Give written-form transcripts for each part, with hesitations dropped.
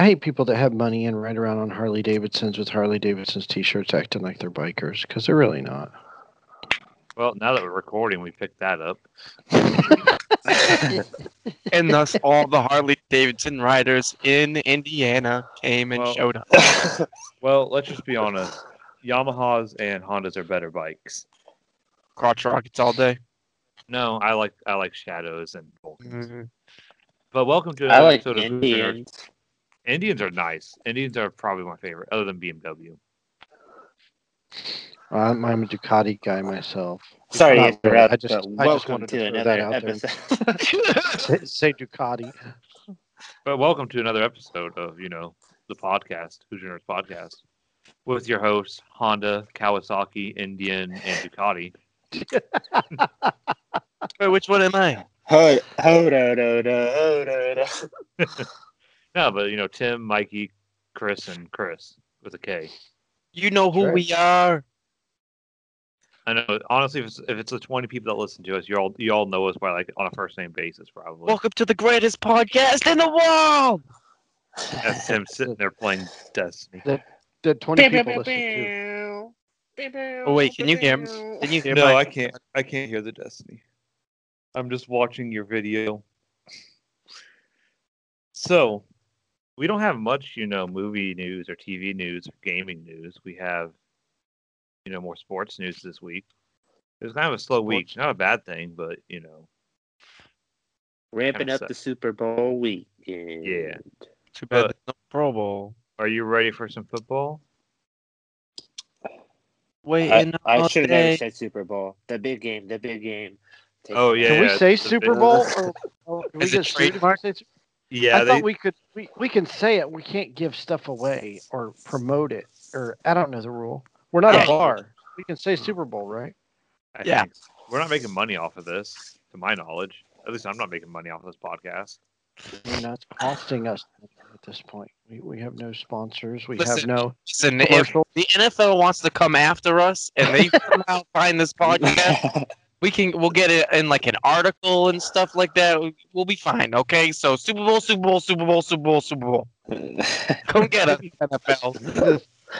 I hate people that have money and ride around on Harley-Davidsons with Harley-Davidson's T-shirts acting like they're bikers, because they're really not. Well, now that we're recording, we picked that up. And thus, all the Harley-Davidson riders in Indiana came and showed up. Well, let's just be honest. Yamahas and Hondas are better bikes. Crotch rockets all day? No, I like shadows and Vulcans. Mm-hmm. But welcome to another episode of Indians. Indians are nice. Indians are probably my favorite, other than BMW. I'm a Ducati guy myself. Sorry, I just wanted to throw that out there. say Ducati. But welcome to another episode of, the podcast, Who's Your Nerds Podcast, with your hosts, Honda, Kawasaki, Indian, and Ducati. Wait, which one am I? No, but, Tim, Mikey, Chris, and Chris with a K. You know who we are. I know. Honestly, if it's the 20 people that listen to us, you all know us by on a first name basis, probably. Welcome to the greatest podcast in the world. That's him sitting there playing Destiny. The 20 people listen to. Oh wait, can you hear him? Can you hear me? No, I can't. I can't hear the Destiny. I'm just watching your video. So, we don't have much, movie news or TV news or gaming news. We have, more sports news this week. It was kind of a slow week. Not a bad thing, but, ramping up the Super Bowl week. Yeah. Too bad there's no Pro Bowl. Are you ready for some football? I should have never said Super Bowl. The big game. Yeah. Can we say Super Bowl? Or can we just trademark it? Yeah, I thought we could. We can say it. We can't give stuff away or promote it, or I don't know the rule. We're not a bar. We can say Super Bowl, right? I think we're not making money off of this, to my knowledge. At least I'm not making money off of this podcast. It's costing us at this point. We have no sponsors. We have no commercial. If the NFL wants to come after us, and they somehow find this podcast. We'll get it in an article and stuff like that. We'll be fine, okay? So Super Bowl. Come get us, NFL.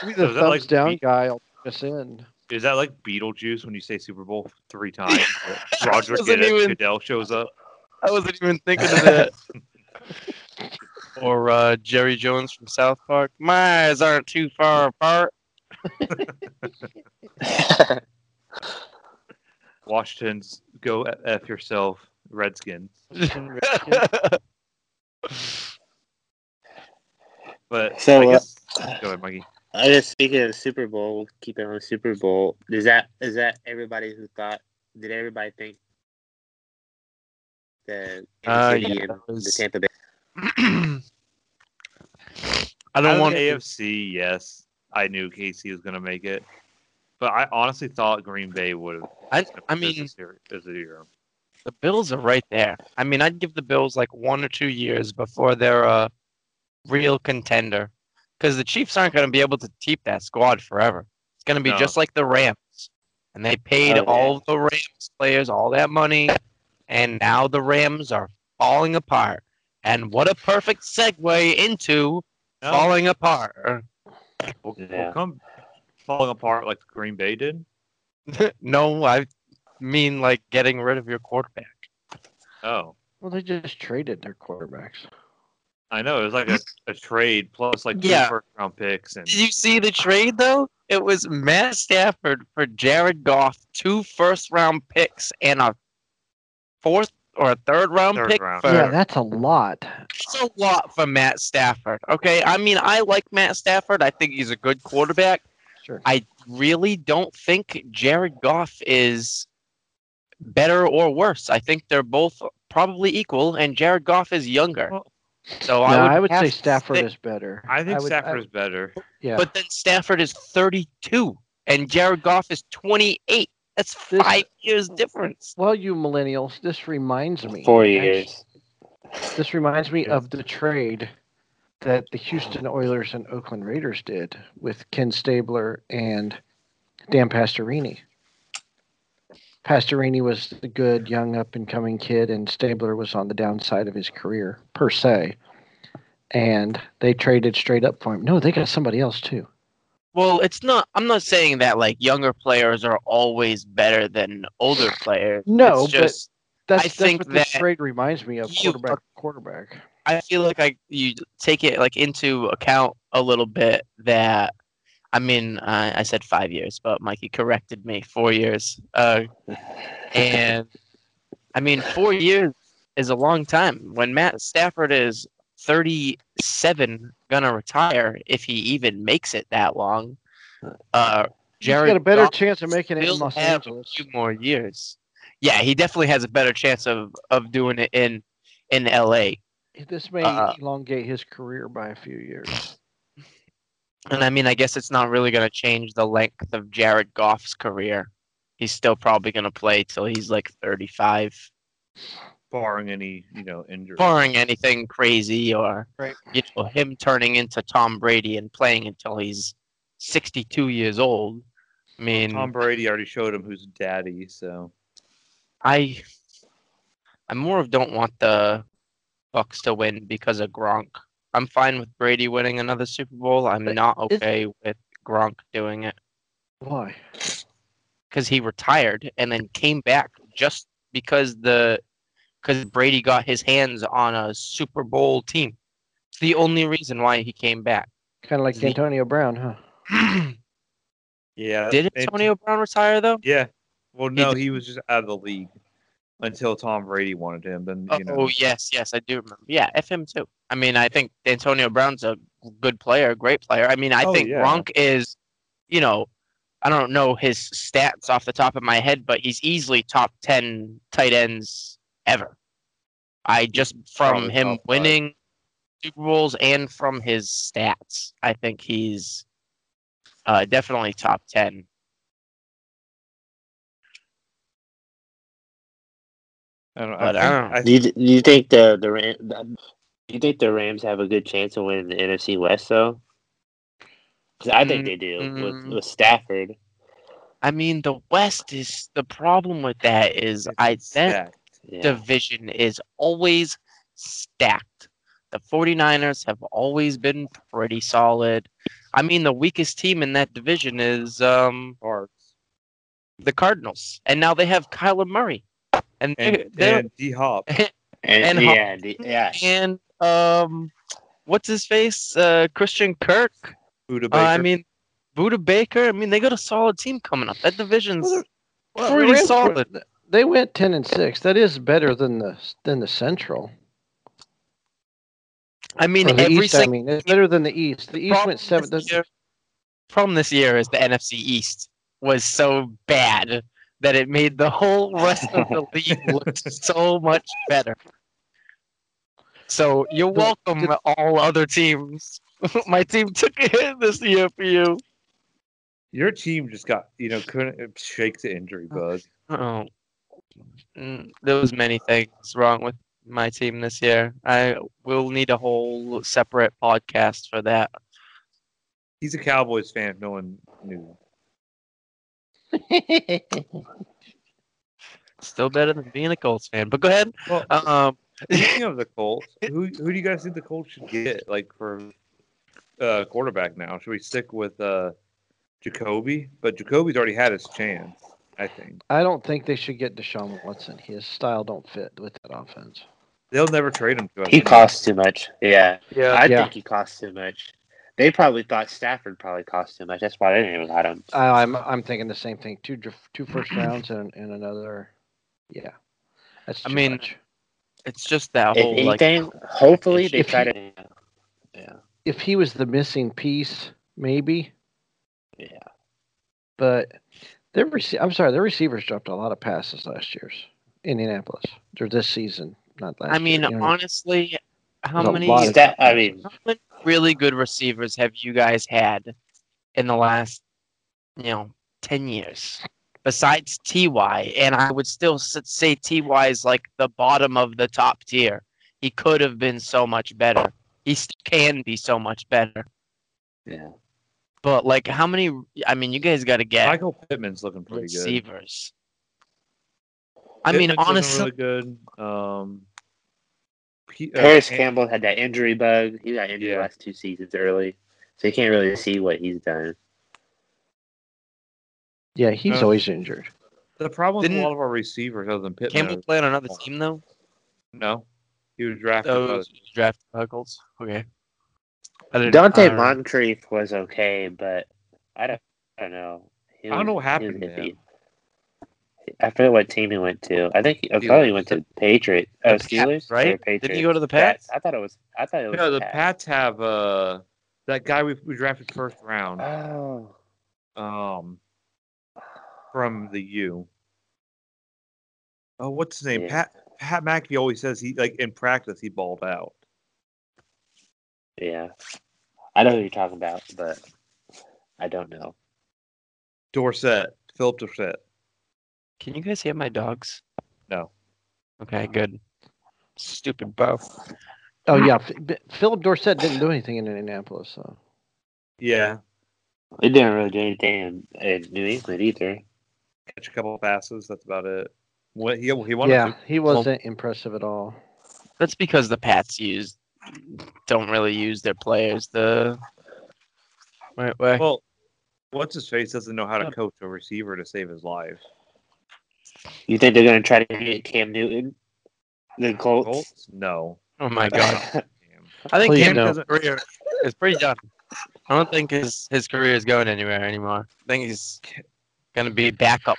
He's a thumbs down guy. I'll put us in. Is that like Beetlejuice when you say Super Bowl 3 times? Roger Goodell shows up. I wasn't even thinking of that. Or Jerry Jones from South Park. My eyes aren't too far apart. Washington's go F yourself, Redskins. But so, go ahead, Mikey. I guess speaking of the Super Bowl, we'll keep it on the Super Bowl. Is that everybody who thought? Did everybody think the Tampa Bay? I don't want AFC. Yes, I knew KC was going to make it. But I honestly thought Green Bay would have. The Bills are right there. I mean, I'd give the Bills 1 or 2 years before they're a real contender. Because the Chiefs aren't going to be able to keep that squad forever. It's going to be just like the Rams. And they paid all the Rams players all that money. And now the Rams are falling apart. And what a perfect segue into falling apart. We'll come falling apart like Green Bay did? No, I mean getting rid of your quarterback. Oh. Well, they just traded their quarterbacks. I know. It was a trade plus 2 first-round picks. Did you see the trade, though? It was Matt Stafford for Jared Goff, 2 first-round picks, and a 4th or a third-round pick. Yeah, that's a lot. It's a lot for Matt Stafford. Okay, I mean, I like Matt Stafford. I think he's a good quarterback. Sure. I really don't think Jared Goff is better or worse. I think they're both probably equal, and Jared Goff is younger. I would say Stafford is better. I think Stafford is better. Yeah. But then Stafford is 32, and Jared Goff is 28. That's 5 years difference. Well, you millennials, this reminds me. 4 years. This reminds me of the trade that the Houston Oilers and Oakland Raiders did with Ken Stabler and Dan Pastorini. Pastorini was the good, young, up-and-coming kid, and Stabler was on the downside of his career, per se. and they traded straight up for him. No, they got somebody else too. Well, it's not. I'm not saying that like younger players are always better than older players. No, it's just, but I think that trade reminds me of quarterback. I feel like you take it like into account a little bit that. I mean, I said 5 years, but Mikey corrected me, 4 years. And, I mean, 4 years is a long time. When Matt Stafford is 37, going to retire, if he even makes it that long, Jared Goff has a better chance of making it in Los Angeles. A few more years. Yeah, he definitely has a better chance of doing it in L.A. This may elongate his career by a few years. And, I mean, I guess it's not really going to change the length of Jared Goff's career. He's still probably going to play till he's, like, 35. Barring any, injury. Barring anything crazy or, him turning into Tom Brady and playing until he's 62 years old. I mean... Tom Brady already showed him who's daddy, so... I more of don't want the Bucs to win because of Gronk. I'm fine with Brady winning another Super Bowl. I'm not okay with Gronk doing it. Why? Because he retired and then came back just because Brady got his hands on a Super Bowl team. It's the only reason why he came back. Kind of like Antonio Brown, huh? Yeah. Did Antonio Brown retire, though? Yeah. Well, no, he was just out of the league until Tom Brady wanted him. Then, Oh, yes, I do remember. Yeah, FM too. I mean, I think Antonio Brown's a good player, great player. I mean, I think Gronk is, I don't know his stats off the top of my head, but he's easily top 10 tight ends ever. From him winning Super Bowls and from his stats, I think he's definitely top 10. I don't know. Do you think the Rams have a good chance of winning the NFC West though? Because I think they do with Stafford. I mean, the West is the problem with that is that division is always stacked. The 49ers have always been pretty solid. I mean, the weakest team in that division is the Cardinals, and now they have Kyler Murray. And D-Hop. And what's his face? Christian Kirk. Buda Baker. Buda Baker. I mean, they got a solid team coming up. That division's pretty solid. They went 10-6. That is better than the Central. I mean, it's better than the East. The East went 7. The problem this year is the NFC East was so bad that it made the whole rest of the league look so much better. So you're welcome, all other teams. My team took a hit this year for you. Your team just got, couldn't shake the injury bug. Oh, there was many things wrong with my team this year. I will need a whole separate podcast for that. He's a Cowboys fan. No one knew. Still better than being a Colts fan, but go ahead. Well, speaking of the Colts, who do you guys think the Colts should get for quarterback now? Should we stick with Jacoby? But Jacoby's already had his chance, I think. I don't think they should get Deshaun Watson. His style don't fit with that offense. They'll never trade him to us. He costs too much. Yeah. I think he costs too much. They probably thought Stafford probably cost too much. That's why they didn't even let him. I'm thinking the same thing. Two first rounds and another. Yeah, that's. Too much. It's just that whole. If anything, hopefully they try to. Yeah. If he was the missing piece, maybe. Yeah. But their receivers dropped a lot of passes last year's Indianapolis or this season, not last. year, honestly, how many really good receivers have you guys had in the last, 10 years besides T.Y.? And I would still say T.Y. is like the bottom of the top tier. He could have been so much better. He can be so much better. Yeah. But, how many? I mean, you guys got to get Michael Pittman's looking pretty receivers. Good. Pittman's honestly. Really good. Paris Campbell had that injury bug. He got injured the last two seasons early, so you can't really see what he's done. Yeah, he's always injured. The problem with a lot of our receivers other than Pittman. Campbell play on another team, though? No. He was drafted by Colts. Okay. Dante Moncrief was okay, but I don't know. I don't know what happened to him. I forget what team he went to. I think he went to Patriots. Oh, Steelers, right? Didn't he go to the Pats? I thought it was. No, the Pats have that guy we drafted first round. Oh. From the U. Oh, what's his name? Yeah. Pat McAfee always says he in practice he balled out. Yeah, I know who you're talking about, but I don't know. Philip Dorsett. Can you guys hear my dogs? No. Okay, good. Stupid Bo. Oh, yeah. Philip Dorsett didn't do anything in Indianapolis, so. Yeah. He didn't really do anything in New England either. Catch a couple of passes. That's about it. He wasn't impressive at all. That's because the Pats don't really use their players the right way. Well, what's-his-face doesn't know how to coach a receiver to save his life. You think they're going to try to get Cam Newton? The Colts? No. Oh, my God. I think Cam's career is pretty done. I don't think his career is going anywhere anymore. I think he's going to be backup.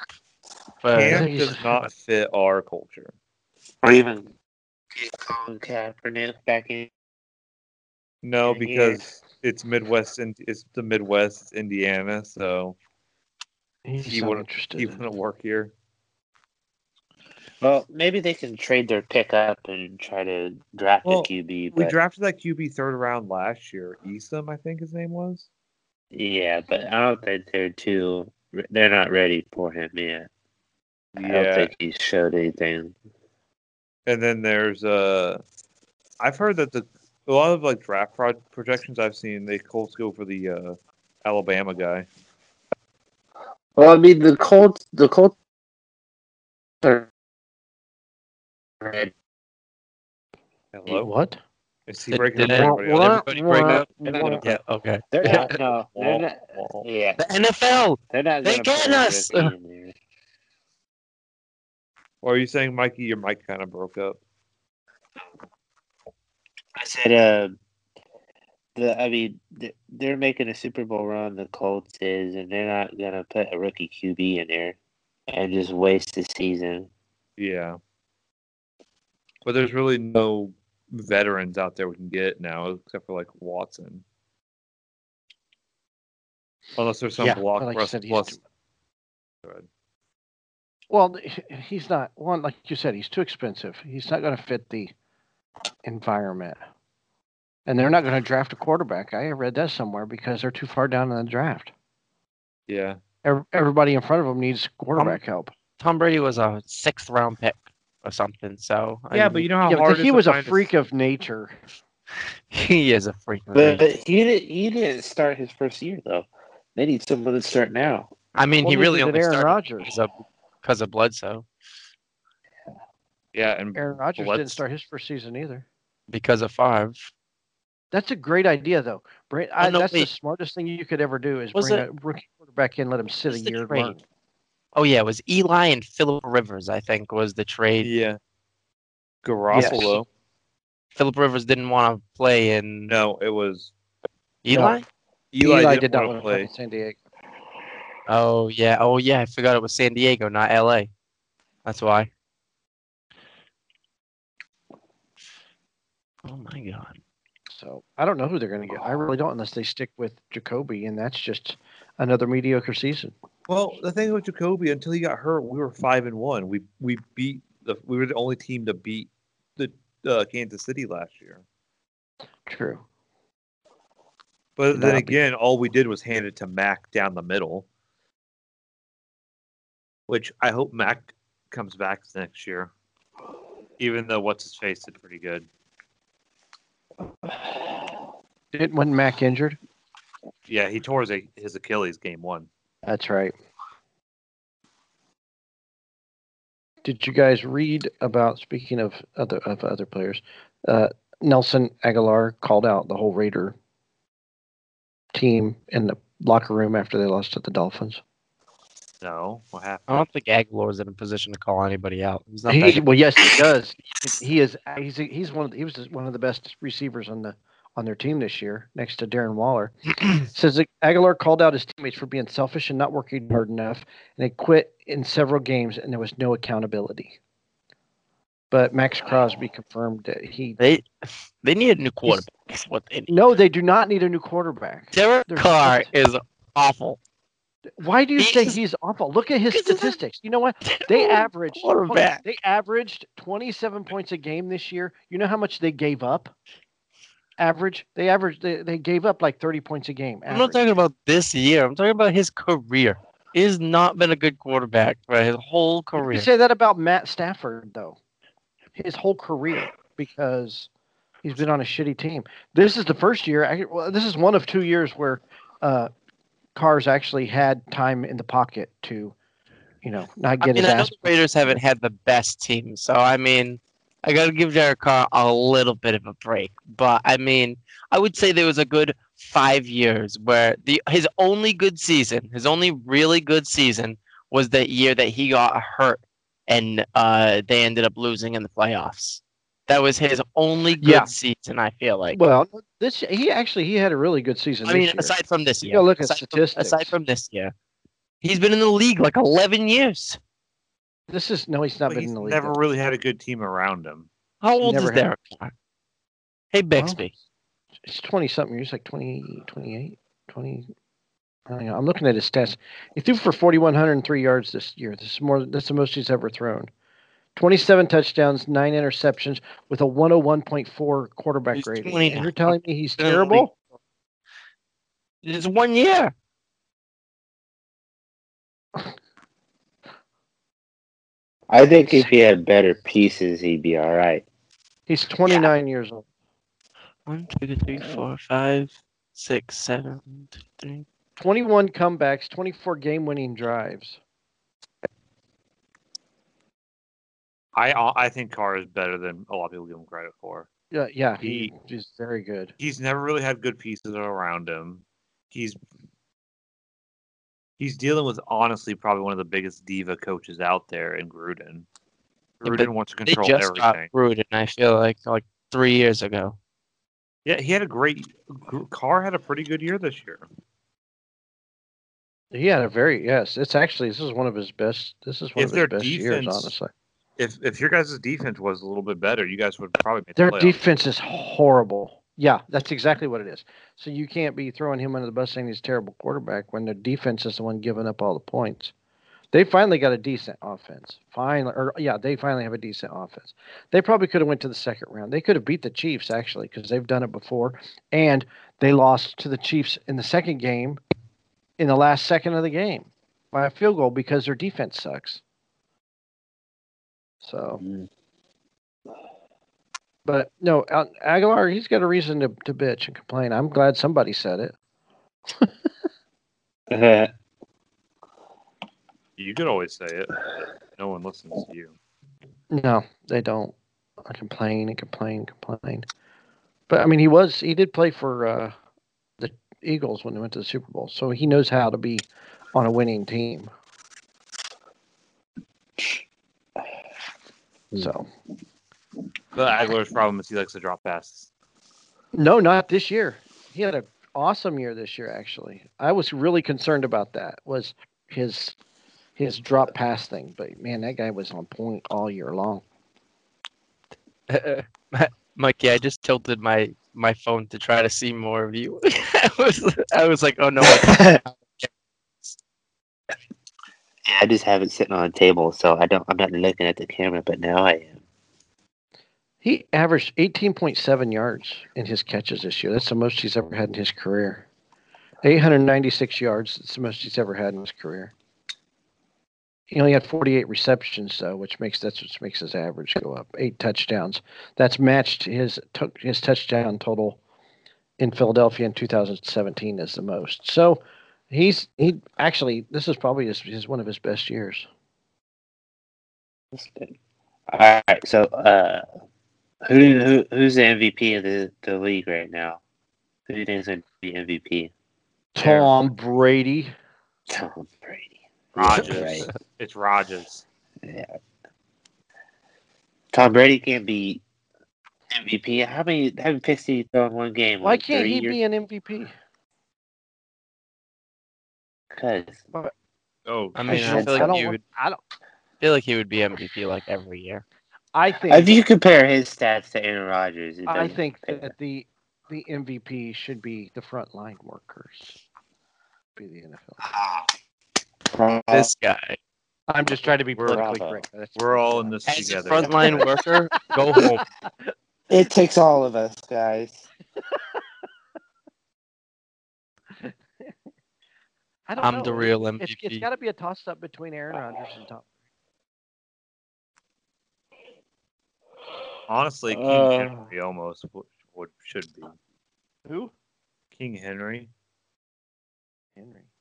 Cam does not fit our culture. Or even Kaepernick back in. No, because it's Midwest, and it's the Midwest, it's Indiana, so he wouldn't work here. Well, maybe they can trade their pick up and try to draft a QB. We drafted that QB third round last year. Eastham, I think his name was. Yeah, but I don't think they're not ready for him yet. Yeah. I don't think he showed anything. And then there's I've heard that a lot of draft projections I've seen, the Colts go for the Alabama guy. Well, I mean the Colts are. Hello. What? Is he breaking up? Everybody break up. Yeah. Okay. They're not. No. They're not. Yeah. The NFL. They're not. They get us. Or are you saying, Mikey? Your mic kind of broke up. I said, they're making a Super Bowl run. The Colts is, and they're not gonna put a rookie QB in there and just waste the season. Yeah. But there's really no veterans out there we can get now, except for Watson. Unless there's some block. Like Russ, plus. Well, he's not one. Like you said, he's too expensive. He's not going to fit the environment, and they're not going to draft a quarterback. I read that somewhere because they're too far down in the draft. Yeah, everybody in front of them needs quarterback help. Tom Brady was a 6th round pick. Or something. So but you know how hard he was. A freak of nature. He is a freak. But he didn't start his first year though. They need someone to start now. I mean, he really only Aaron Rodgers because of Bledsoe. Yeah, and Aaron Rodgers didn't start his first season either because of Favre. That's a great idea though. The smartest thing you could ever do is bring a rookie quarterback in, let him sit a year. Oh, yeah, it was Eli and Philip Rivers, I think, was the trade. Yeah. Garoppolo. Yes. Philip Rivers didn't want to play in... No, it was... Eli? No. Eli did not want to play in San Diego. Oh, yeah. Oh, yeah, I forgot it was San Diego, not L.A. That's why. Oh, my God. So, I don't know who they're going to get. I really don't, unless they stick with Jacoby, and that's just another mediocre season. Well, the thing with Jacoby, until he got hurt, we were 5-1. We beat we were the only team to beat the Kansas City last year. True, but then again, all we did was hand it to Mac down the middle, which I hope Mac comes back next year. Even though what's his face did pretty good. Wasn't Mac injured? Yeah, he tore his Achilles game one. That's right. Did you guys read about, speaking of other players, Nelson Aguilar called out the whole Raider team in the locker room after they lost to the Dolphins. No, what happened? I don't think Aguilar is in a position to call anybody out. Well, yes, he does. He is. He was one of the best receivers on their team this year, next to Darren Waller. Says that Aguilar called out his teammates for being selfish and not working hard enough, and they quit in several games, and there was no accountability. But Max Crosby confirmed that they need a new quarterback. That's what they need. No, they do not need a new quarterback. Derek Carr is awful. Why do you say he's awful? Look at his statistics. You know what? They averaged 27 points a game this year. You know how much they gave up? They gave up like 30 points a game. Average. I'm not talking about this year. I'm talking about his career. He has not been a good quarterback for his whole career. You say that about Matt Stafford, though. His whole career, because he's been on a shitty team. This is the first year. This is one of 2 years where Carr's actually had time in the pocket to, not get his ass. The Raiders haven't had the best team, so I got to give Derek Carr a little bit of a break. But I would say there was a good 5 years where his only really good season, was that year that he got hurt and they ended up losing in the playoffs. That was his only good season, I feel like. Well, he had a really good season. This year. Aside from this year, look at statistics. Aside from this year, he's been in the league like 11 years. He's been in the league. Never really had a good team around him. How old is Derek Carr? Hey Bixby, it's 20-something. He's like 20, 28, 20. I don't know. I'm looking at his stats. He threw for 4,103 yards this year. That's the most he's ever thrown. 27 touchdowns, 9 interceptions, with a 101.4 quarterback rating. And you're telling me he's terrible? It's 1 year. I think if he had better pieces, he'd be all right. He's 29 years old. 1, 2, 3, 4, 5, 6, 7, 2, 3. 21 comebacks, 24 game-winning drives. I think Carr is better than a lot of people give him credit for. Yeah, he's very good. He's never really had good pieces around him. He's dealing with, honestly, probably one of the biggest diva coaches out there in Gruden. Gruden wants to control everything. They just got Gruden, I feel like 3 years ago. Yeah, he had Carr had a pretty good year this year. He had a this is one of his best. This is one of his best years, honestly. If your guys' defense was a little bit better, you guys would probably make the playoffs. Their defense is horrible. Yeah, that's exactly what it is. So you can't be throwing him under the bus saying he's a terrible quarterback when their defense is the one giving up all the points. They finally got a decent offense. They finally have a decent offense. They probably could have went to the second round. They could have beat the Chiefs, actually, because they've done it before. And they lost to the Chiefs in the second game in the last second of the game by a field goal because their defense sucks. So, but no, Aguilar, he's got a reason to bitch and complain. I'm glad somebody said it. You could always say it. No one listens to you. No, they don't. I complain and complain and complain. But he did play for the Eagles when they went to the Super Bowl, so he knows how to be on a winning team. So, the Aguilar's problem is he likes to drop passes. No, not this year. He had an awesome year this year, actually. I was really concerned about that, was his drop pass thing. But, man, that guy was on point all year long. Mikey, I just tilted my phone to try to see more of you. I was like, oh, no. I just have it sitting on a table, so I'm not looking at the camera, but now I am. He averaged 18.7 yards in his catches this year. That's the most he's ever had in his career. 896 yards. That's the most he's ever had in his career. He only had 48 receptions, though, which makes his average go up. 8 touchdowns. That's matched his touchdown total in Philadelphia in 2017 as the most. So. This is probably one of his best years. That's good. All right, so Who's the MVP of the league right now? Who do you think is going to be MVP? Tom Brady. Rodgers. It's Rodgers. Yeah. Tom Brady can't be MVP. How many picks did he throw in one game? Why can't he be an MVP? Because. Oh, I mean, I feel like he would be MVP like every year. I think if you compare his stats to Aaron Rodgers, I think that the MVP should be the frontline workers. Be the NFL. This guy. I'm just trying to be politically correct. We're all in this together. As a frontline worker, go home. It takes all of us, guys. I'm the real MVP. It's got to be a toss-up between Aaron Rodgers and Tom. Honestly, King Henry almost what should be. Who? King Henry.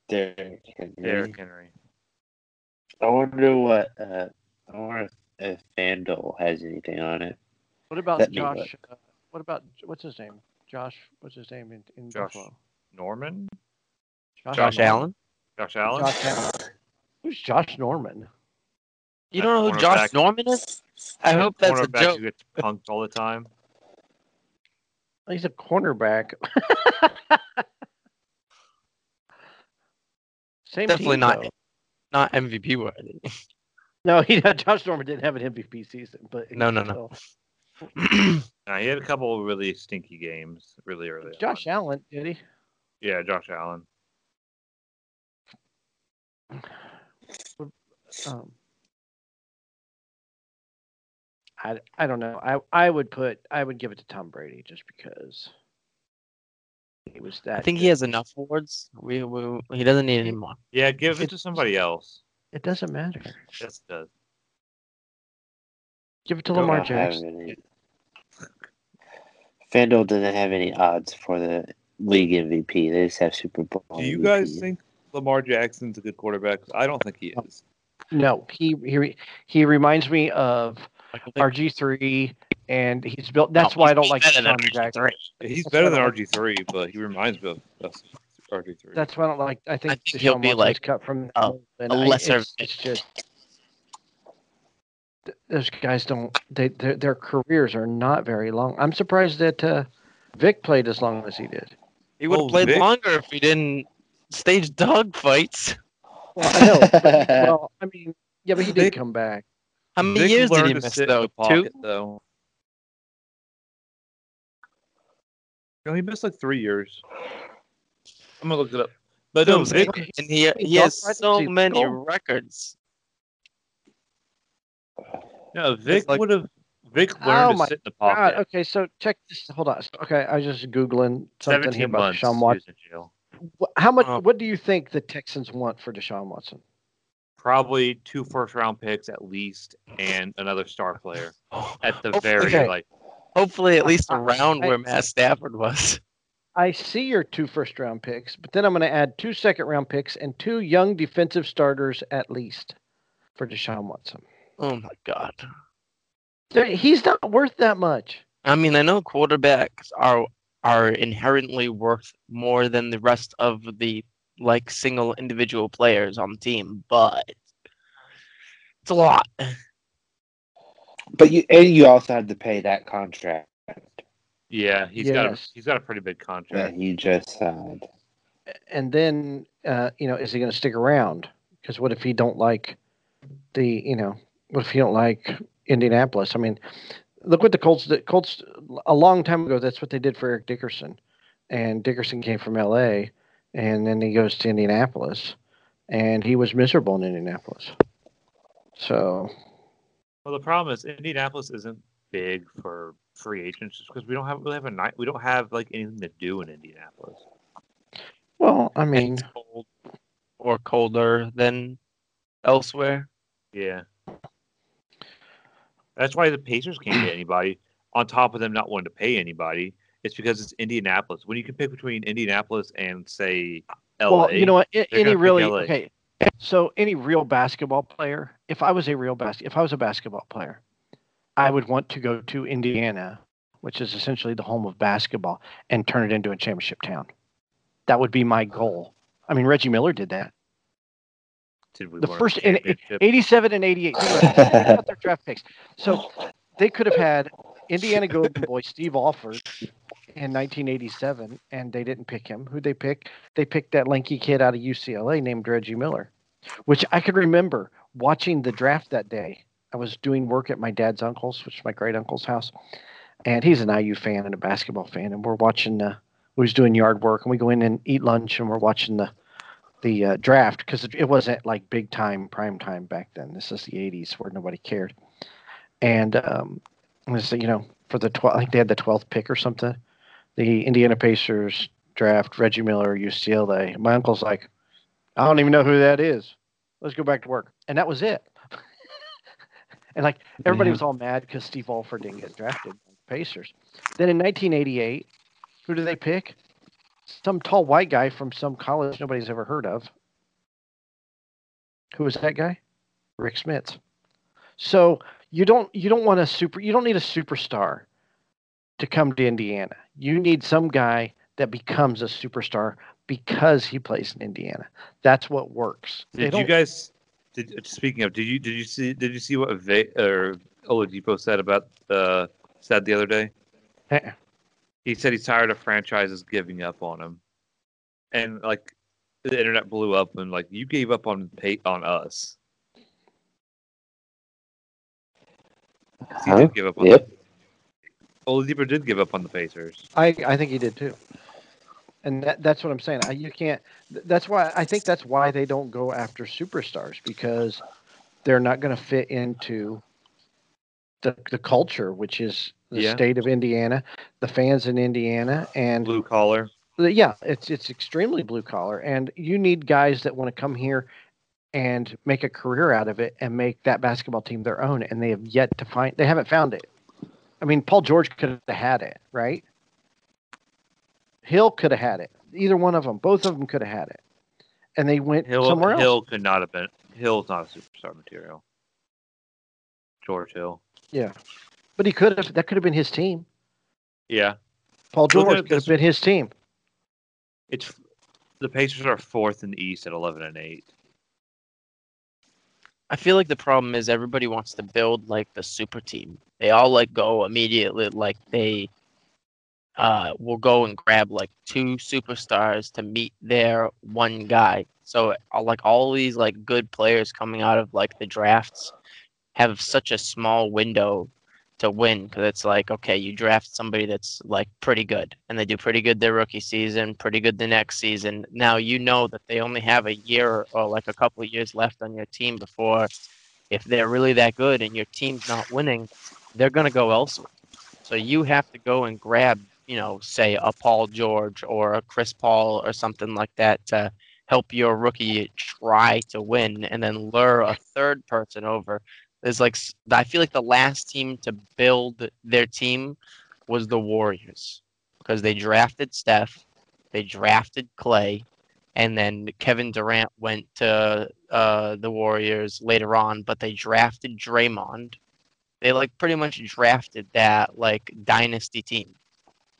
Derrick Henry. I wonder if FanDuel has anything on it. What about Josh? What's his name in Josh Buffalo? Norman? Josh Allen? Who's Josh Norman? You don't know who Josh Norman is? I hope that's a joke. Who gets punked all the time? He's a cornerback. Same Definitely team, not MVP worthy. No, Josh Norman didn't have an MVP season, but no. He had a couple of really stinky games really early. Josh Allen, did he? Yeah, Josh Allen. I don't know. I would give it to Tom Brady just because he was that. I think he has enough awards. He doesn't need any more. Yeah, give it to somebody else. It doesn't matter. Yes, it does. Give it to Lamar Jackson. FanDuel doesn't have any odds for the league MVP. They just have Super Bowl. Do you guys think Lamar Jackson's a good quarterback? I don't think he is. No, he reminds me of RG3, and he's built. That's why I don't like Tom Jackson. He's better than RG3, but he reminds me of RG3. That's why I don't like. I think he'll be like cut from a lesser. It's just those guys don't. Their careers are not very long. I'm surprised that Vic played as long as he did. He would have played longer if he didn't stage dog fights. Well, I know. But he did come back. How many years did he miss, though? Two? No, he missed like 3 years. I'm going to look it up. But no, and he has so many records. No, Vic learned to sit in the pocket. Okay, so check this. Hold on. Okay, I was just Googling something here about Deshaun Watson. How much? What do you think the Texans want for Deshaun Watson? Probably 2 first-round picks at least, and another star player at the very like. Hopefully, at least around where Matt Stafford was. I see your 2 first-round picks, but then I'm going to add 2 second-round picks and 2 young defensive starters at least for Deshaun Watson. Oh my God, he's not worth that much. I mean, I know quarterbacks are inherently worth more than the rest of the. Like single individual players on the team, but it's a lot. But you also had to pay that contract. Yeah, he's got a pretty big contract that he just signed. And then is he going to stick around? Because what if he don't like Indianapolis? I mean, look what the Colts a long time ago. That's what they did for Eric Dickerson, and Dickerson came from L.A. And then he goes to Indianapolis, and he was miserable in Indianapolis. So, well, the problem is Indianapolis isn't big for free agents just because we don't have like anything to do in Indianapolis. Well, I mean, it's cold or colder than elsewhere. Yeah, that's why the Pacers can't get anybody. On top of them not wanting to pay anybody. It's because it's Indianapolis. When you can pick between Indianapolis and say LA, well, you know what? So any real basketball player. If I was a basketball player, I would want to go to Indiana, which is essentially the home of basketball, and turn it into a championship town. That would be my goal. I mean, Reggie Miller did that. Did we the first in 87 and 88 about their draft picks. So they could have had Indiana Golden Boy Steve Alford in 1987, and they didn't pick him. Who'd they pick? They picked that lanky kid out of UCLA named Reggie Miller, which I could remember watching the draft that day. I was doing work at my dad's uncle's, which is my great uncle's house, and he's an IU fan and a basketball fan, and we're watching we was doing yard work, and we go in and eat lunch, and we're watching the draft, because it wasn't like big time, prime time back then. This is the 80s where nobody cared. And for the 12th, I think they had the 12th pick or something. The Indiana Pacers draft Reggie Miller, UCLA. My uncle's like, I don't even know who that is. Let's go back to work. And that was it. And like everybody was all mad because Steve Alford didn't get drafted by the Pacers. Then in 1988, who do they pick? Some tall white guy from some college nobody's ever heard of. Who was that guy? Rick Smits. So you don't need a superstar to come to Indiana. You need some guy that becomes a superstar because he plays in Indiana. That's what works. Did you see what Oladipo said about said the other day? Uh-uh. He said he's tired of franchises giving up on him, and like the internet blew up and like you gave up on us. He did give up on Oladipo did give up on the Pacers. I think he did too, and that's what I'm saying. That's why I think that's why they don't go after superstars, because they're not going to fit into the culture, which is the state of Indiana, the fans in Indiana, and blue collar. Yeah, it's extremely blue collar, and you need guys that want to come here and make a career out of it and make that basketball team their own. And they have yet to find. They haven't found it. I mean, Paul George could have had it, right? Hill could have had it. Either one of them, both of them could have had it, and they went somewhere else. Hill could not have been. Hill's not a superstar material. George Hill. Yeah. But he could have. That could have been his team. Yeah. Paul George could have been his team. It's the Pacers are 4th in the East at 11-8. I feel like the problem is everybody wants to build like the super team. They all like go immediately. Like they will go and grab like two superstars to meet their one guy. So like all these like good players coming out of like the drafts have such a small window to win, because it's like, okay, you draft somebody that's like pretty good, and they do pretty good their rookie season, pretty good the next season. Now you know that they only have a year or like a couple of years left on your team before, if they're really that good and your team's not winning, they're going to go elsewhere. So you have to go and grab, say a Paul George or a Chris Paul or something like that to help your rookie try to win, and then lure a third person over. There's like, I feel like the last team to build their team was the Warriors, because they drafted Steph, they drafted Clay, and then Kevin Durant went to the Warriors later on, but they drafted Draymond. They like pretty much drafted that like dynasty team,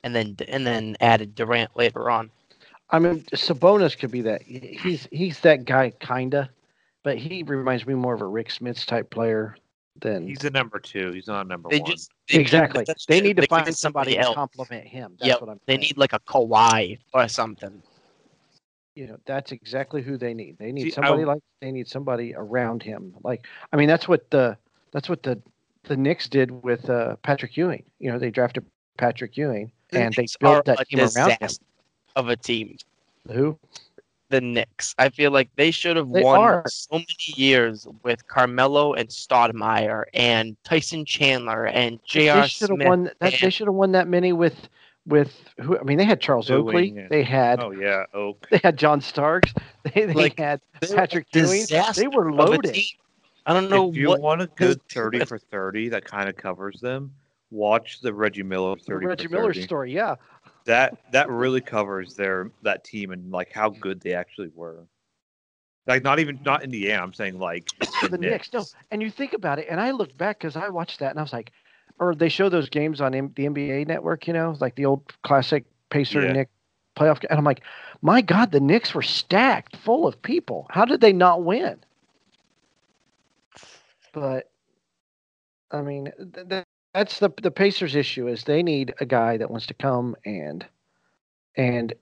and then added Durant later on. I mean, Sabonis could be that. He's that guy kinda. But he reminds me more of a Rick Smits type player than... He's a number two. He's not a number one. Exactly. They need to find somebody else to compliment him. That's what I'm saying. They need like a Kawhi or something. That's exactly who they need. They need they need somebody around him. Like, I mean, that's what the Knicks did with Patrick Ewing. They drafted Patrick Ewing, and they built that team around him. Of a team. Who? The Knicks. I feel like they should have won so many years with Carmelo and Stoudemire and Tyson Chandler and J.R. Smith. They should have won that many with who? I mean, they had Charles Oakley. They had Oak. They had John Starks. They had Patrick Ewing. They were loaded. I don't know. If you want a good 30 for 30 that kind of covers them, watch the Reggie Miller 30 for 30. Reggie Miller story, yeah. That really covers that team and like how good they actually were. Like, not Indiana. I'm saying, like, the Knicks. No, and you think about it, and I looked back because I watched that, and I was like, or they show those games on the NBA network, you know, like the old classic Pacer-Knicks playoff game. And I'm like, my God, the Knicks were stacked full of people. How did they not win? But, I mean, that's the Pacers' issue is they need a guy that wants to come and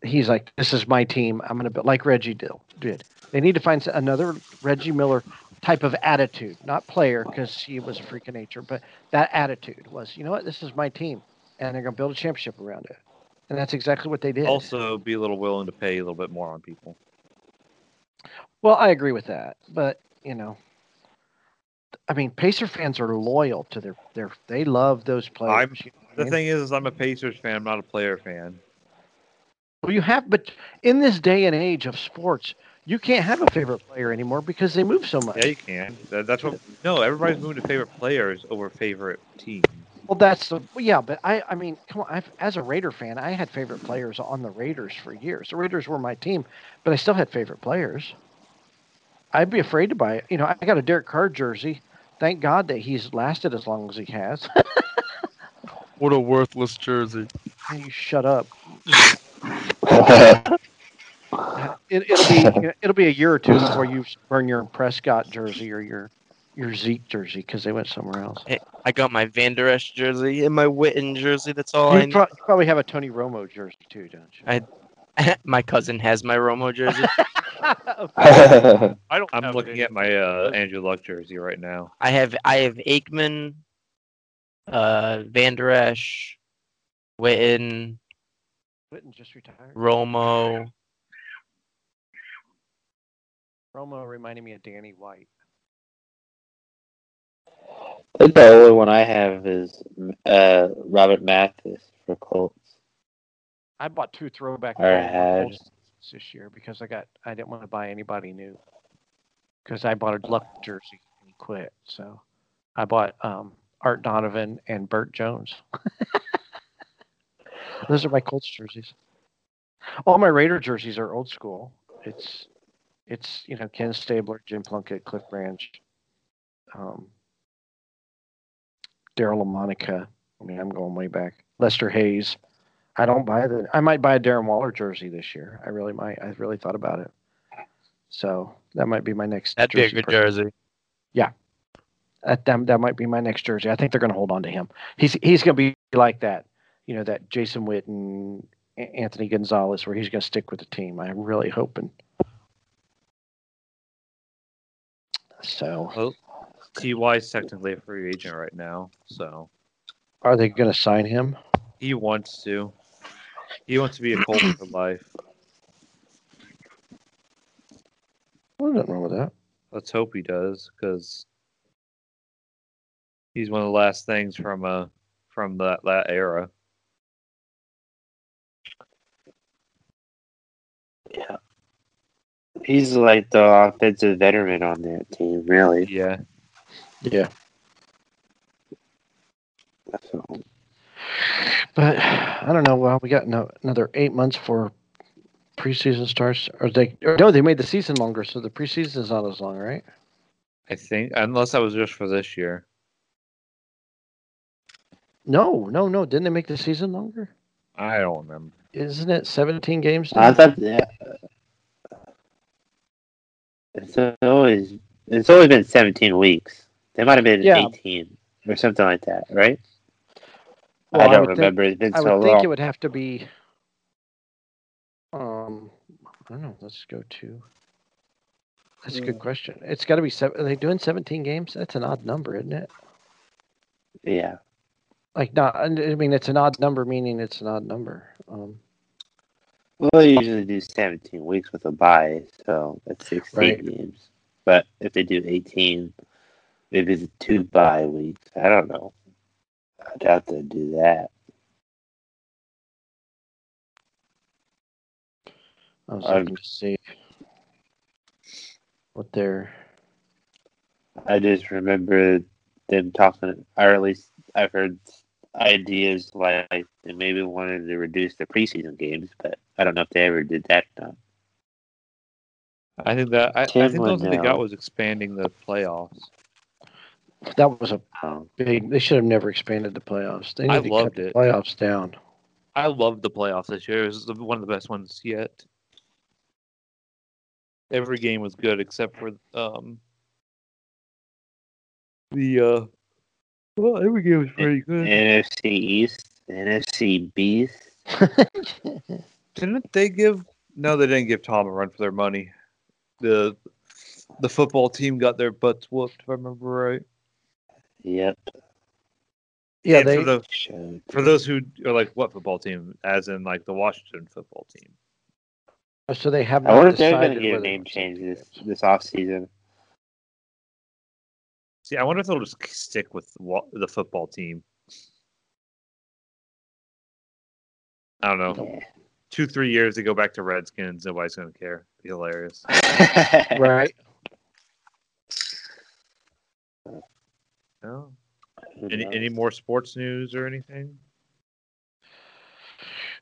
he's like, this is my team. I'm going to, like Reggie did. They need to find another Reggie Miller type of attitude, not player, because he was a freak of nature, but that attitude was, you know what, this is my team, and they're going to build a championship around it. And that's exactly what they did. Also, be a little willing to pay a little bit more on people. Well, I agree with that, but, you know, I mean, Pacer fans are loyal to their they love those players. Thing is I'm a Pacers fan, I'm not a player fan. Well, you have, but in this day and age of sports, you can't have a favorite player anymore because they move so much. Yeah, you can. That's what. No, everybody's moving to favorite players over favorite teams. Well, but I mean, come on. As a Raider fan, I had favorite players on the Raiders for years. The Raiders were my team, but I still had favorite players. I'd be afraid to buy it. You know, I got a Derek Carr jersey. Thank God that he's lasted as long as he has. What a worthless jersey. You shut up. It'll be a year or two before you burn your Prescott jersey or your Zeke jersey because they went somewhere else. Hey, I got my Van Der Esch jersey and my Witten jersey. That's all I need. You probably have a Tony Romo jersey too, don't you? My cousin has my Romo jersey. I'm looking at my Andrew Luck jersey right now. I have Aikman, Van Der Esch, Witten. Witten just retired. Romo. Romo reminded me of Danny White. I think the only one I have is Robert Mathis for Colts. I bought two throwback Colts this year because I didn't want to buy anybody new because I bought a Luck jersey and quit. So I bought Art Donovan and Burt Jones. Those are my Colts jerseys. All my Raider jerseys are old school. It's you know, Ken Stabler, Jim Plunkett, Cliff Branch, Daryl LaMonica. I mean, I'm going way back. Lester Hayes. I might buy a Darren Waller jersey this year. I really might. I really thought about it. So that might be my next. That'd be a good jersey. Yeah. That might be my next jersey. I think they're going to hold on to him. He's going to be like that. You know, that Jason Witten, Anthony Gonzalez, where he's going to stick with the team. I'm really hoping. So, T.Y. is technically a free agent right now. So, are they going to sign him? He wants to. He wants to be a Colt for life. Well, nothing wrong with that. Let's hope he does, because he's one of the last things from that era. Yeah. He's like the offensive veteran on that team, really. Yeah. Yeah. So. But I don't know. Well, we got another 8 months for preseason starts. They made the season longer, so the preseason is not as long, right? I think, unless that was just for this year. No. Didn't they make the season longer? I don't remember. Isn't it 17 games? Now? I thought, yeah. It's always been 17 weeks. They might have been 18 or something like that, right? Well, I don't remember. It's been so long. I would think it would have to be. I don't know. Let's go to. That's a good question. It's got to be seven. Are they doing 17 games? That's an odd number, isn't it? Yeah. Like not. I mean, it's an odd number, meaning it's an odd number. Well, they usually do 17 weeks with a bye, so that's 16 games. But if they do 18, maybe it's 2 bye weeks. I don't know. I doubt they'll do that. I was looking to see what they're... I just remember them talking, or at least I've heard ideas like they maybe wanted to reduce the preseason games, but I don't know if they ever did that or not. I think that I think the only thing they got was expanding the playoffs. That was a big. They should have never expanded the playoffs. They need to cut the playoffs down. I loved the playoffs this year. It was one of the best ones yet. Every game was good except for well, every game was pretty good. NFC East, NFC Beast. Didn't they give? No, they didn't give Tom a run for their money. The football team got their butts whooped, if I remember right. Yep. Yeah, they for those who are like, what football team? As in, like the Washington football team. So they have. I wonder if they're going to get a name change this offseason. See, I wonder if they'll just stick with the football team. I don't know. Yeah. 2-3 years to go back to Redskins. Nobody's going to care. It'd be hilarious. Right. No. Any more sports news or anything?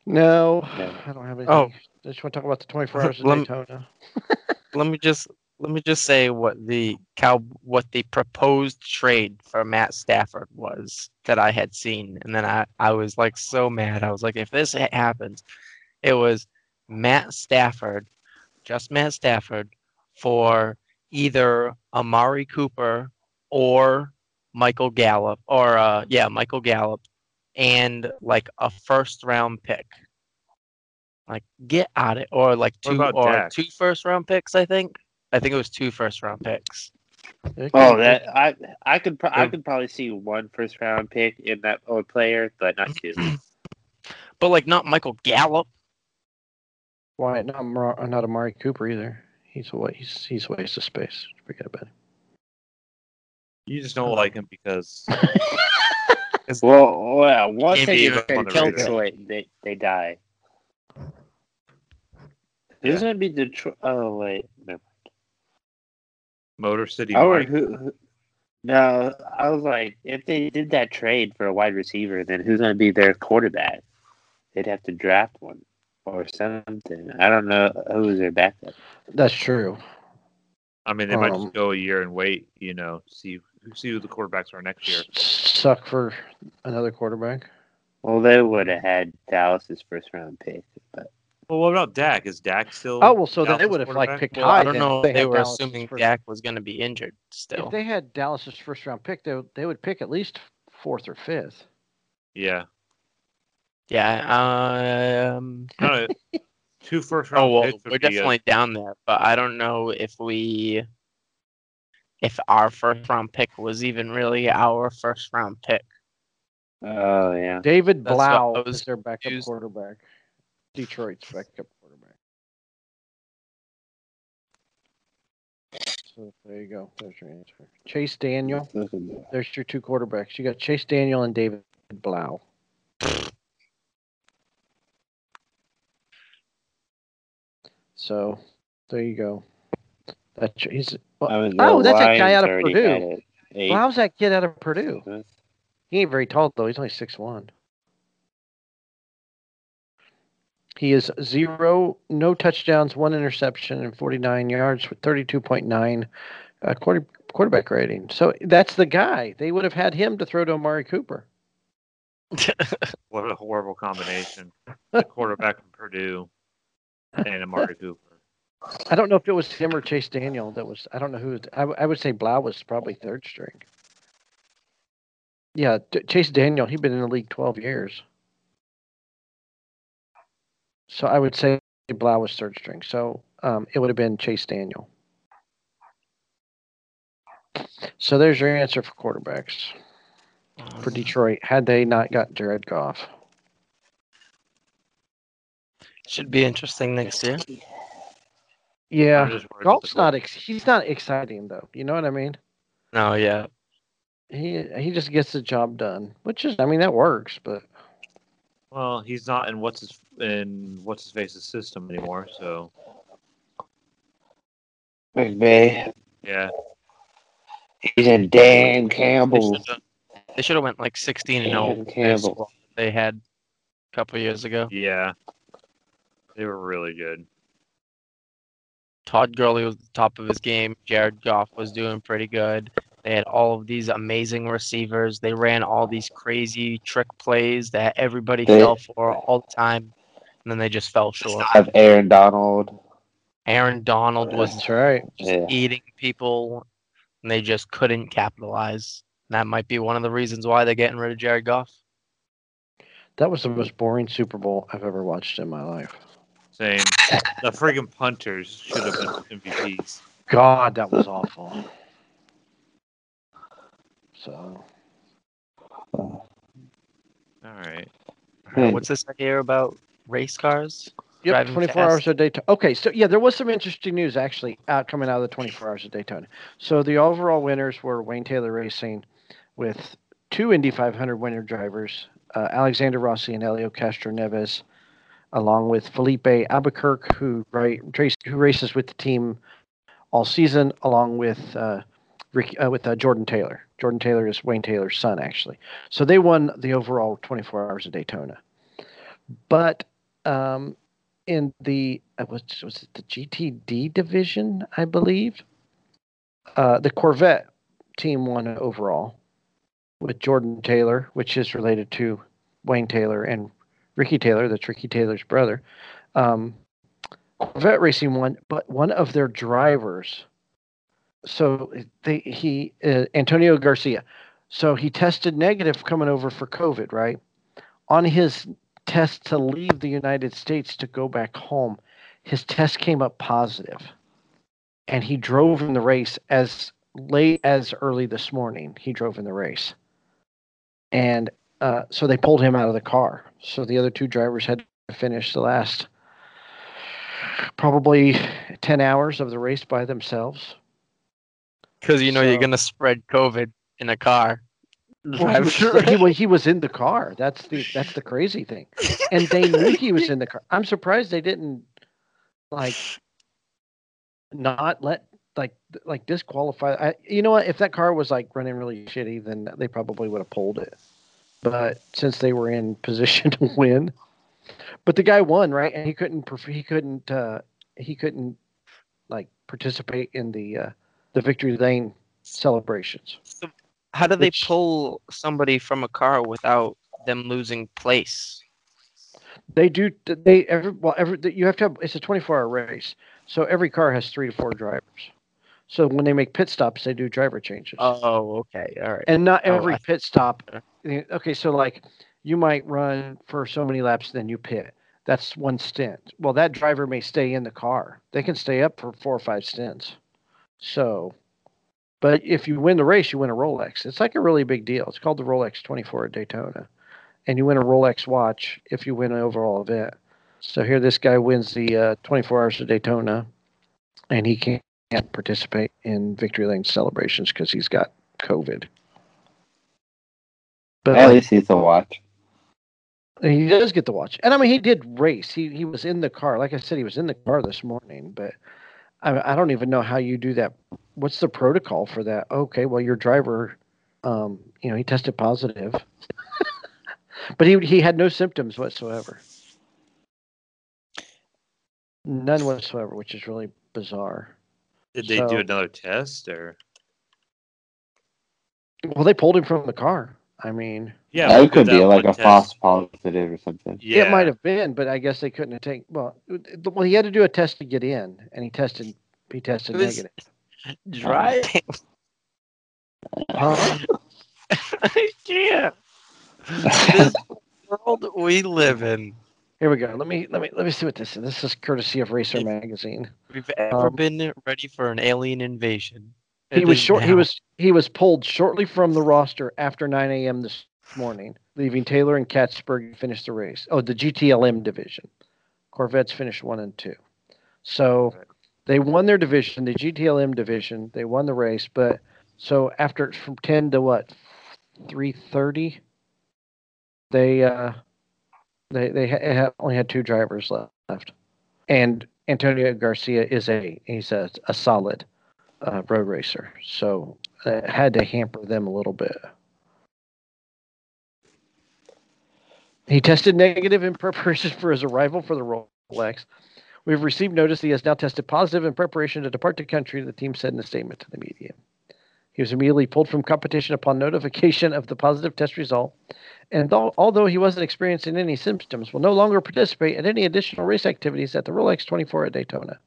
No. I don't have anything. Oh. I just want to talk about the 24 hours of Daytona. Let me just say what the proposed trade for Matt Stafford was that I had seen, and then I was like so mad. I was like, if this happens, it was Matt Stafford, just Matt Stafford, for either Amari Cooper or Michael Gallup, or Michael Gallup, and like a first round pick. Like get out of it, or like two first round picks. I think it was 2 first-round picks. Oh, that I could probably see 1 first-round pick in that old player, but not 2. But like not Michael Gallup. Why not Amari Cooper either? He's a waste of space. Forget about him. You just don't like him because. well, once they get Detroit, they die. Isn't it be Detroit? Oh wait, no. Motor City. I was like, if they did that trade for a wide receiver, then who's going to be their quarterback? They'd have to draft one or something. I don't know who's their backup. That's true. I mean, they might just go a year and wait, see who the quarterbacks are next year. Suck for another quarterback. Well, they would have had Dallas's first-round pick, but. Well, what about Dak? Is Dak still? Oh, well, so then they would have picked high. I don't know. They were assuming Dak was going to be injured still. If they had Dallas's first-round pick, they would pick at least 4th or 5th. Yeah. Yeah. 2 first-round. Oh, well, we're definitely down there, but I don't know if our first-round pick was even really our first-round pick. Oh yeah. David Blau was their backup quarterback. Detroit's backup quarterback. So there you go. There's your answer. Chase Daniel. There's your 2 quarterbacks. You got Chase Daniel and David Blau. So there you go. That's that guy out of Purdue. Well, how's that kid out of Purdue? He ain't very tall though. He's only 6'1". He is 0, no touchdowns, 1 interception, and 49 yards with 32.9 quarterback rating. So that's the guy. They would have had him to throw to Amari Cooper. What a horrible combination. The quarterback from Purdue and Amari Cooper. I don't know if it was him or Chase Daniel that was. I don't know who. I would say Blau was probably 3rd string. Yeah, Chase Daniel, he'd been in the league 12 years. So I would say Blau was 3rd string. So it would have been Chase Daniel. So there's your answer for quarterbacks for Detroit. Had they not got Jared Goff, should be interesting next year. Yeah, Goff's he's not exciting though. You know what I mean? No, yeah. He just gets the job done, which is that works, but. Well, he's not in what's his face's system anymore, so McVay. Yeah. He's in Dan Campbell. They should have went like 16-0. Campbell. They had a couple years ago. Yeah. They were really good. Todd Gurley was at the top of his game. Jared Goff was doing pretty good. They had all of these amazing receivers. They ran all these crazy trick plays that everybody fell for all the time, and then they just fell short. Have Aaron Donald. Aaron Donald was eating people, and they just couldn't capitalize. And that might be one of the reasons why they're getting rid of Jared Goff. That was the most boring Super Bowl I've ever watched in my life. Same. The friggin' punters should have been MVPs. God, that was awful. So, all right. What's this here about race cars? Yep, 24 hours of Daytona. Okay, so yeah, there was some interesting news actually coming out of the 24 hours of Daytona. So the overall winners were Wayne Taylor Racing with two Indy 500 winner drivers, Alexander Rossi and Helio Castro-Neves, along with Felipe Albuquerque, who races with the team all season, along with Jordan Taylor. Jordan Taylor is Wayne Taylor's son, actually. So they won the overall 24 hours of Daytona. But in the was it the GTD division, I believe, the Corvette team won overall with Jordan Taylor, which is related to Wayne Taylor and Ricky Taylor. That's Ricky Taylor's brother. Corvette Racing won, but one of their drivers. So Antonio Garcia. So he tested negative coming over for COVID, right? On his test to leave the United States to go back home, his test came up positive, and he drove in the race as late as early this morning. He drove in the race, and so they pulled him out of the car. So the other two drivers had to finish the last probably 10 hours of the race by themselves. Because you're going to spread COVID in a car. Well, he was in the car. That's the crazy thing. And they knew he was in the car. I'm surprised they didn't not let disqualify. You know what? If that car was running really shitty, then they probably would have pulled it. But since they were in position to win, but the guy won, right? And he couldn't participate in the victory lane celebrations. So how do they pull somebody from a car without them losing place? They do. You have to have. It's a 24-hour race, so every car has 3 to 4 drivers. So when they make pit stops, they do driver changes. Oh, okay, all right. And not every pit stop. Okay, so you might run for so many laps, then you pit. That's one stint. Well, that driver may stay in the car. They can stay up for 4 or 5 stints. So, but if you win the race, you win a Rolex. It's a really big deal. It's called the Rolex 24 at Daytona, and you win a Rolex watch if you win an overall event. So here, this guy wins the 24 hours of Daytona, and he can't participate in victory lane celebrations because he's got COVID. But at least he's a watch. He does get the watch, and he did race. He was in the car. Like I said, he was in the car this morning, but. I don't even know how you do that. What's the protocol for that? Okay, well, your driver, he tested positive, but he had no symptoms whatsoever, none whatsoever, which is really bizarre. Did they do another test or? Well, they pulled him from the car. Yeah, it could be a false positive or something. Yeah. It might have been, but I guess they couldn't have taken. Well, he had to do a test to get in, and he tested negative. Driving. I can't. This world we live in. Here we go. Let me see what this is. This is courtesy of Racer Magazine. We've ever been ready for an alien invasion. He was pulled shortly from the roster after 9 a.m. this morning, leaving Taylor and Katzberg to finish the race. Oh, the GTLM division. Corvettes finished 1 and 2. So they won their division, the GTLM division. They won the race, but so after from 10 to 3:30, they only had 2 drivers left, and Antonio Garcia is a solid road racer, so it had to hamper them a little bit. He tested negative in preparation for his arrival for the Rolex, We've received notice that he has now tested positive in preparation to depart the country, the team said in a statement to the media. He was immediately pulled from competition upon notification of the positive test result, and although he wasn't experiencing any symptoms, will no longer participate in any additional race activities at the Rolex 24 at Daytona.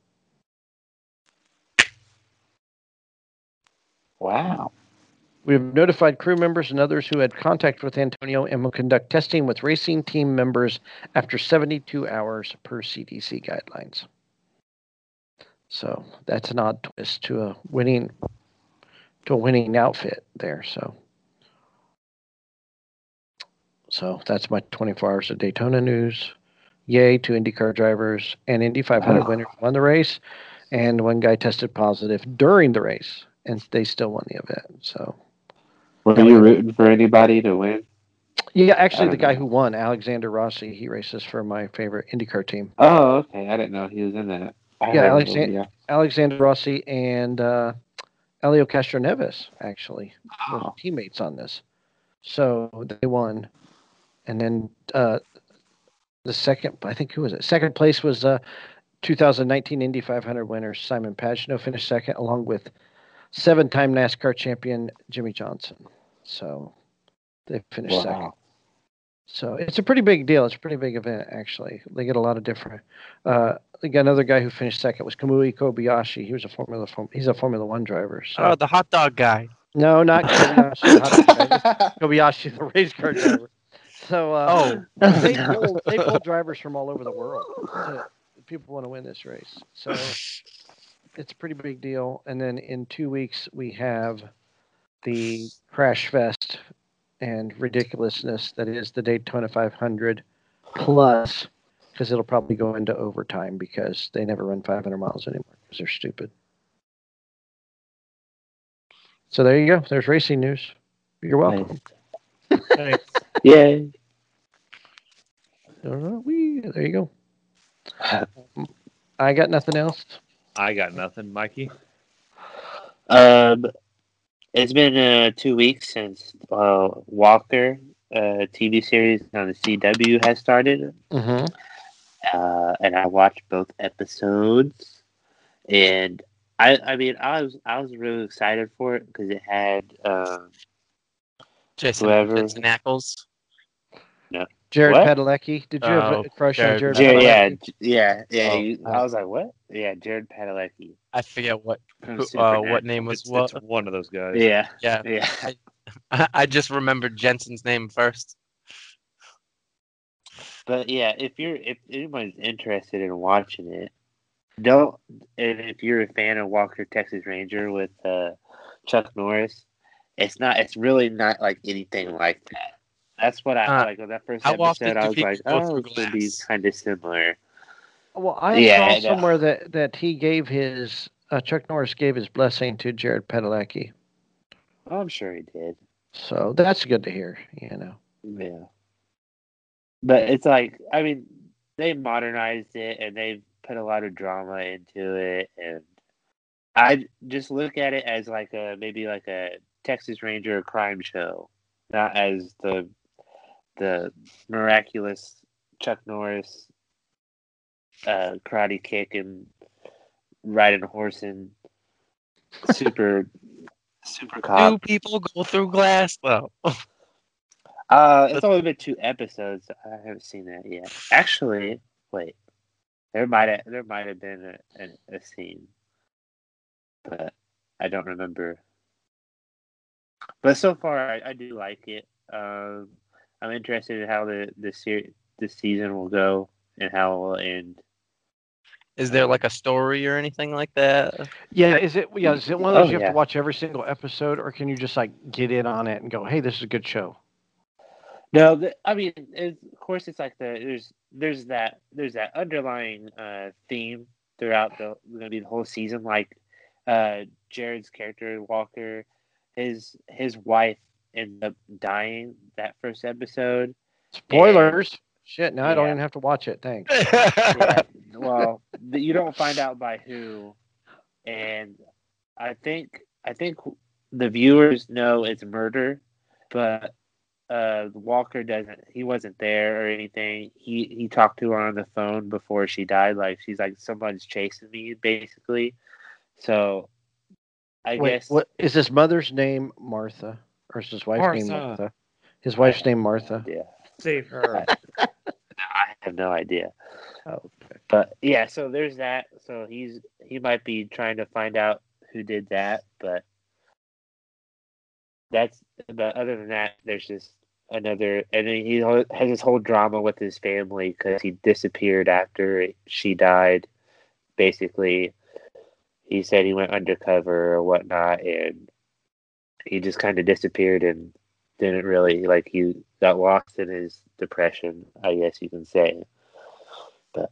Wow. We have notified crew members and others who had contact with Antonio and will conduct testing with racing team members after 72 hours per CDC guidelines. So that's an odd twist to a winning outfit there. So that's my 24 hours of Daytona news. Yay to IndyCar drivers and Indy 500 winners won the race, and one guy tested positive during the race, and they still won the event. So, were you rooting for anybody to win? Yeah, actually, the guy who won, Alexander Rossi, he races for my favorite IndyCar team. Oh, okay. I didn't know he was in that. Alexander Rossi and Elio Castroneves actually were teammates on this. So they won. And then the second, I think, who was it? Second place was 2019 Indy 500 winner Simon Pagenaud finished second, along with seven-time NASCAR champion Jimmy Johnson. So they finished second. So it's a pretty big deal. It's a pretty big event, actually. They get a lot of different. They got another guy who finished second was Kamui Kobayashi. He was a he's a Formula One driver. So. Oh, the hot dog guy. No, not Kobayashi. The hot dog guy. Kobayashi, the race car driver. So they pull drivers from all over the world. So people want to win this race. So it's a pretty big deal. And then in 2 weeks we have the crash fest and ridiculousness that is the Daytona 500 plus, because it'll probably go into overtime because they never run 500 miles anymore because they're stupid. So there you go. There's racing news. You're welcome. Nice. Thanks. Yay. There you go. I got nothing else. I got nothing, Mikey. It's been 2 weeks since Walker TV series on the CW has started, and I watched both episodes. And I mean, I was really excited for it because it had Jason Ackles. No. Jared Padalecki. Did you have a crush on Jared Padalecki? Yeah. I was like, what? Yeah, Jared Padalecki. I forget what name was what. It's one of those guys. Yeah. I just remembered Jensen's name first. But yeah, if anybody's interested in watching it, and if you're a fan of Walker Texas Ranger with Chuck Norris, it's really not like anything like that. That's what I like on that first episode. I was like, "Oh, it's going to be kind of similar." Well, I saw somewhere that he gave his Chuck Norris gave his blessing to Jared Padalecki. I'm sure he did. So that's good to hear, you know. Yeah, but it's like, I mean, they modernized it and they put a lot of drama into it, and I just look at it as like maybe a Texas Ranger crime show, not as the miraculous Chuck Norris karate kick and riding a horse and super cop. Do people go through glass? Well, it's only been 2 episodes. I haven't seen that yet. Actually, wait, there might have been a scene, but I don't remember. But so far, I do like it. I'm interested in how the season will go and how it will end. Is there like a story or anything like that? Yeah, is it one of those you have to watch every single episode, or can you just like get in on it and go, "Hey, this is a good show"? No, I mean, of course, it's like there's that underlying theme throughout the whole season, like Jared's character Walker. His wife ended up dying that first episode. Spoilers. I don't even have to watch it. Thanks. Yeah. Well, you don't find out by who, and I think the viewers know it's murder, but Walker doesn't. He wasn't there or anything. He talked to her on the phone before she died. Like she's like, someone's chasing me, basically. So, I guess. What is his mother's name? Martha, or is his wife's name Martha? His wife's name Martha. Yeah, save her. I have no idea. Oh, okay. But yeah, so there's that. So he might be trying to find out who did that, but other than that, there's just another, and then he has this whole drama with his family because he disappeared after she died. Basically, he said he went undercover or whatnot, and he just kind of disappeared and didn't really, like, he got lost in his depression, I guess you can say. But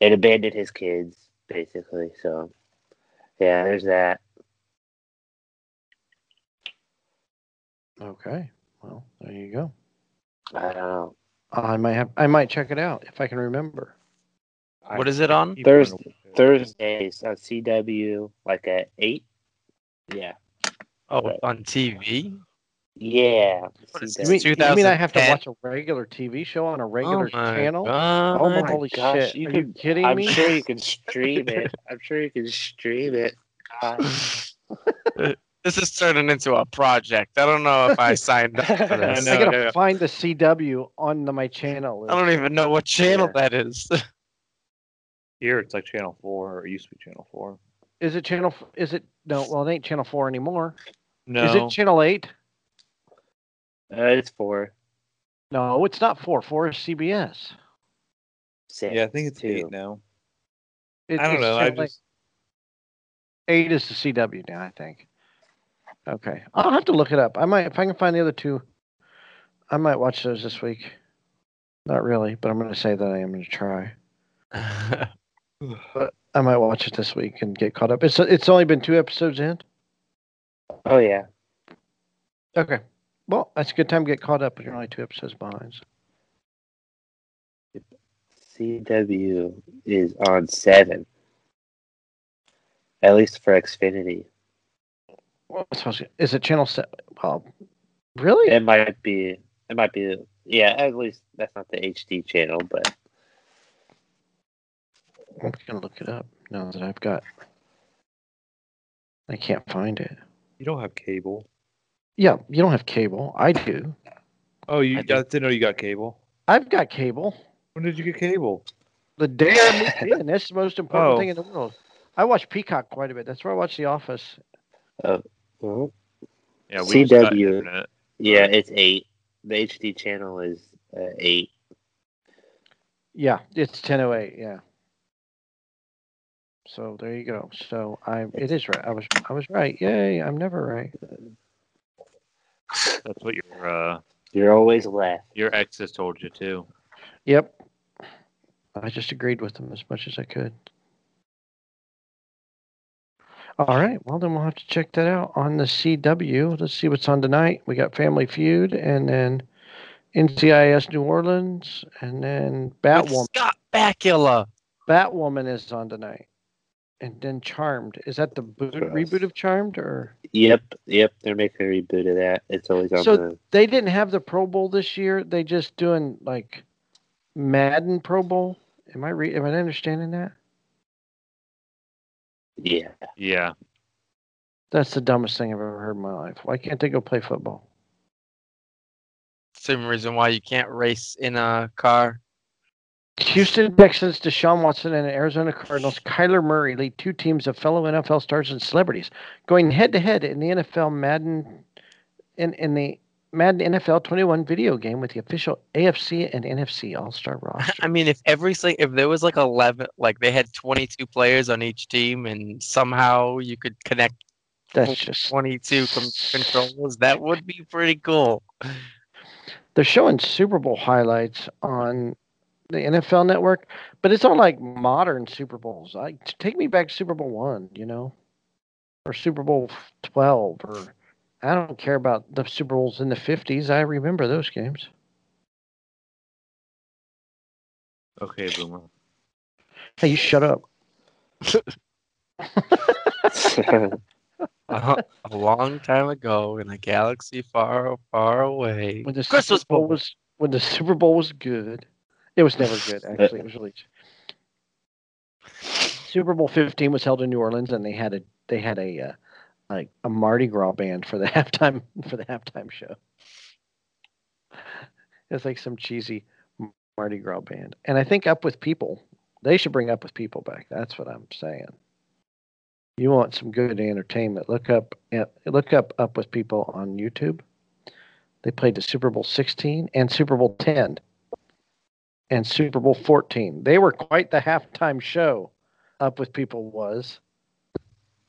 it abandoned his kids, basically. So, yeah, there's that. Okay, well, there you go. I don't know. I might check it out if I can remember. What is it on? Thursdays on CW, like at 8. Yeah. Oh, right. On TV? Yeah. You mean I have to watch a regular TV show on a regular channel? God. Oh my holy gosh! Shit! Are you kidding me? I'm sure you can stream it. God. This is turning into a project. I don't know if I signed up for this. I gotta find the CW on my channel. I don't even know what channel that is. Here it's like Channel 4, or it used to be Channel 4. Is it Channel? Is it no? Well, it ain't Channel 4 anymore. No. Is it Channel 8? It's 4. No, it's not 4. 4 is CBS. 6, yeah, I think it's 2. 8 now. I don't know. I just 8 is the CW now, I think. Okay, I'll have to look it up. I might, if I can find the other two, I might watch those this week. Not really, but I'm going to say that I am going to try. But I might watch it this week and get caught up. It's only been 2 episodes in. Oh yeah. Okay. Well, that's a good time to get caught up when you're only 2 episodes behind. CW is on 7. At least for Xfinity. Is it Channel 7? Well, really? It might be. Yeah, at least that's not the HD channel, but I'm gonna look it up now that I've got. I can't find it. You don't have cable. Yeah, you don't have cable. I do. Oh, I didn't know you got cable. I've got cable. When did you get cable? The day I moved in. That's the most important thing in the world. I watch Peacock quite a bit. That's where I watch The Office. Well, yeah, CW. Yeah, it's 8. The HD channel is 8. Yeah, it's 10:08. Yeah. So there you go. So it is right. I was right. Yay! I'm never right. That's what you're always left. Your exes told you too. Yep. I just agreed with them as much as I could. All right, well, then we'll have to check that out on the CW. Let's see what's on tonight. We got Family Feud, and then NCIS New Orleans, and then Batwoman. Scott Bakula. Batwoman is on tonight. And then Charmed. Is that the reboot of Charmed? Or? Yep. They're making a reboot of that. It's always on. So they didn't have the Pro Bowl this year. They just doing, like, Madden Pro Bowl. Am I understanding that? Yeah. That's the dumbest thing I've ever heard in my life. Why can't they go play football? Same reason why you can't race in a car. Houston Texans, Deshaun Watson, and Arizona Cardinals, Kyler Murray lead 2 teams of fellow NFL stars and celebrities going head-to-head in the NFL Madden in the Madden NFL 21 video game with the official AFC and NFC All-Star roster. I mean, if there was like 11, like they had 22 players on each team, and somehow you could connect that's just 22 controllers, that would be pretty cool. They're showing Super Bowl highlights on the NFL Network, but it's on like modern Super Bowls. Like, take me back to Super Bowl 1, you know, or Super Bowl 12, or. I don't care about the Super Bowls in the 50s. I remember those games. Okay, Boomer. Hey, you shut up. a long time ago in a galaxy far, far away. When the Christmas Bowl was when the Super Bowl was good. It was never good, actually. It was really Super Bowl 15 was held in New Orleans, and they had a Mardi Gras band for the halftime show. It's like some cheesy Mardi Gras band, and I think Up With People. They should bring Up With People back. That's what I'm saying. You want some good entertainment? Look up Up With People on YouTube. They played the Super Bowl 16 and Super Bowl 10 and Super Bowl 14. They were quite the halftime show. Up With People was.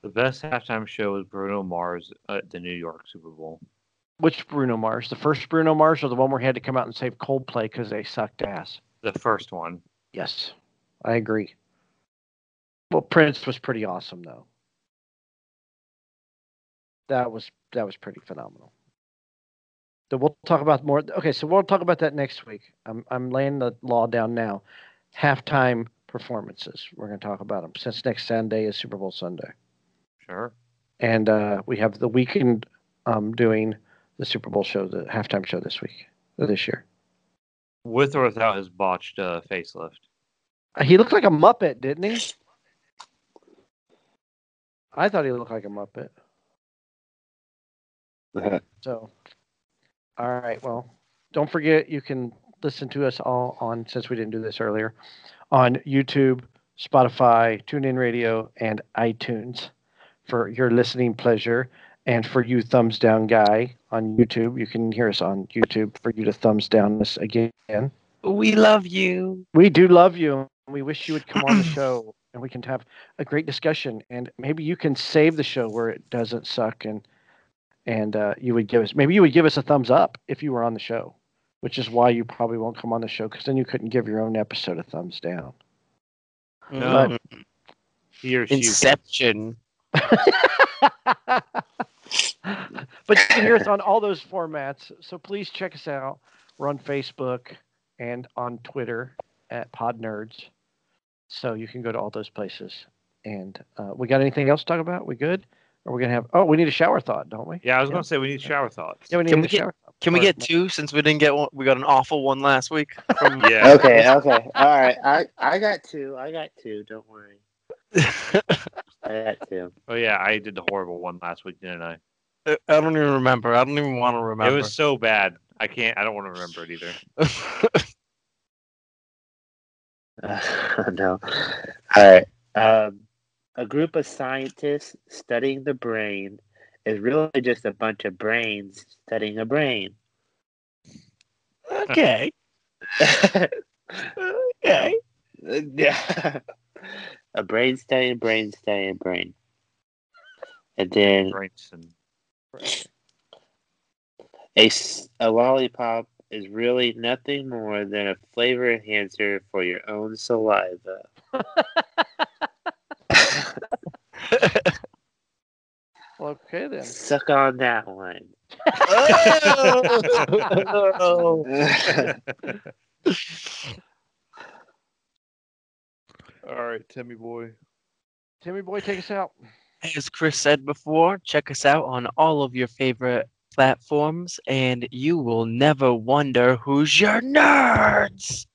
The best halftime show was Bruno Mars at the New York Super Bowl. Which Bruno Mars? The first Bruno Mars, or the one where he had to come out and save Coldplay because they sucked ass? The first one. Yes, I agree. Well, Prince was pretty awesome, though. That was pretty phenomenal. So we'll talk about more. Okay, so we'll talk about that next week. I'm laying the law down now. Halftime performances. We're going to talk about them since next Sunday is Super Bowl Sunday. Sure. And we have the weekend doing the Super Bowl show, the halftime show this week, or this year. With or without his botched facelift. He looked like a Muppet, didn't he? I thought he looked like a Muppet. So, all right. Well, don't forget you can listen to us all on, since we didn't do this earlier, on YouTube, Spotify, TuneIn Radio, and iTunes for your listening pleasure. And for you thumbs down guy on YouTube, you can hear us on YouTube for you to thumbs down us again. We love you. We do love you. We wish you would come on the show and we can have a great discussion. And maybe you can save the show where it doesn't suck. And you would give us a thumbs up if you were on the show, which is why you probably won't come on the show, because then you couldn't give your own episode a thumbs down. No. Inception. But you can hear us on all those formats, so please check us out. We're on Facebook and on Twitter at Pod Nerds, so you can go to all those places. And we got anything else to talk about? We good? Or we're gonna have? Oh, we need a shower thought, don't we? Yeah, I was gonna say we need shower thoughts. Yeah, Can we get two since we didn't get one? We got an awful one last week. Yeah. Okay. All right. I got two. Don't worry. I got two. Oh yeah, I did the horrible one last week, didn't I? I don't even remember. I don't even want to remember. It was so bad. I don't want to remember it either. No. All right. A group of scientists studying the brain is really just a bunch of brains studying a brain. Okay. Okay. Yeah. A brain studying brain studying brain. And then... Right. A lollipop is really nothing more than a flavor enhancer for your own saliva. Okay, then. Suck on that one. All right, Timmy boy. Timmy boy, take us out. As Chris said before, check us out on all of your favorite platforms, and you will never wonder who's your nerds.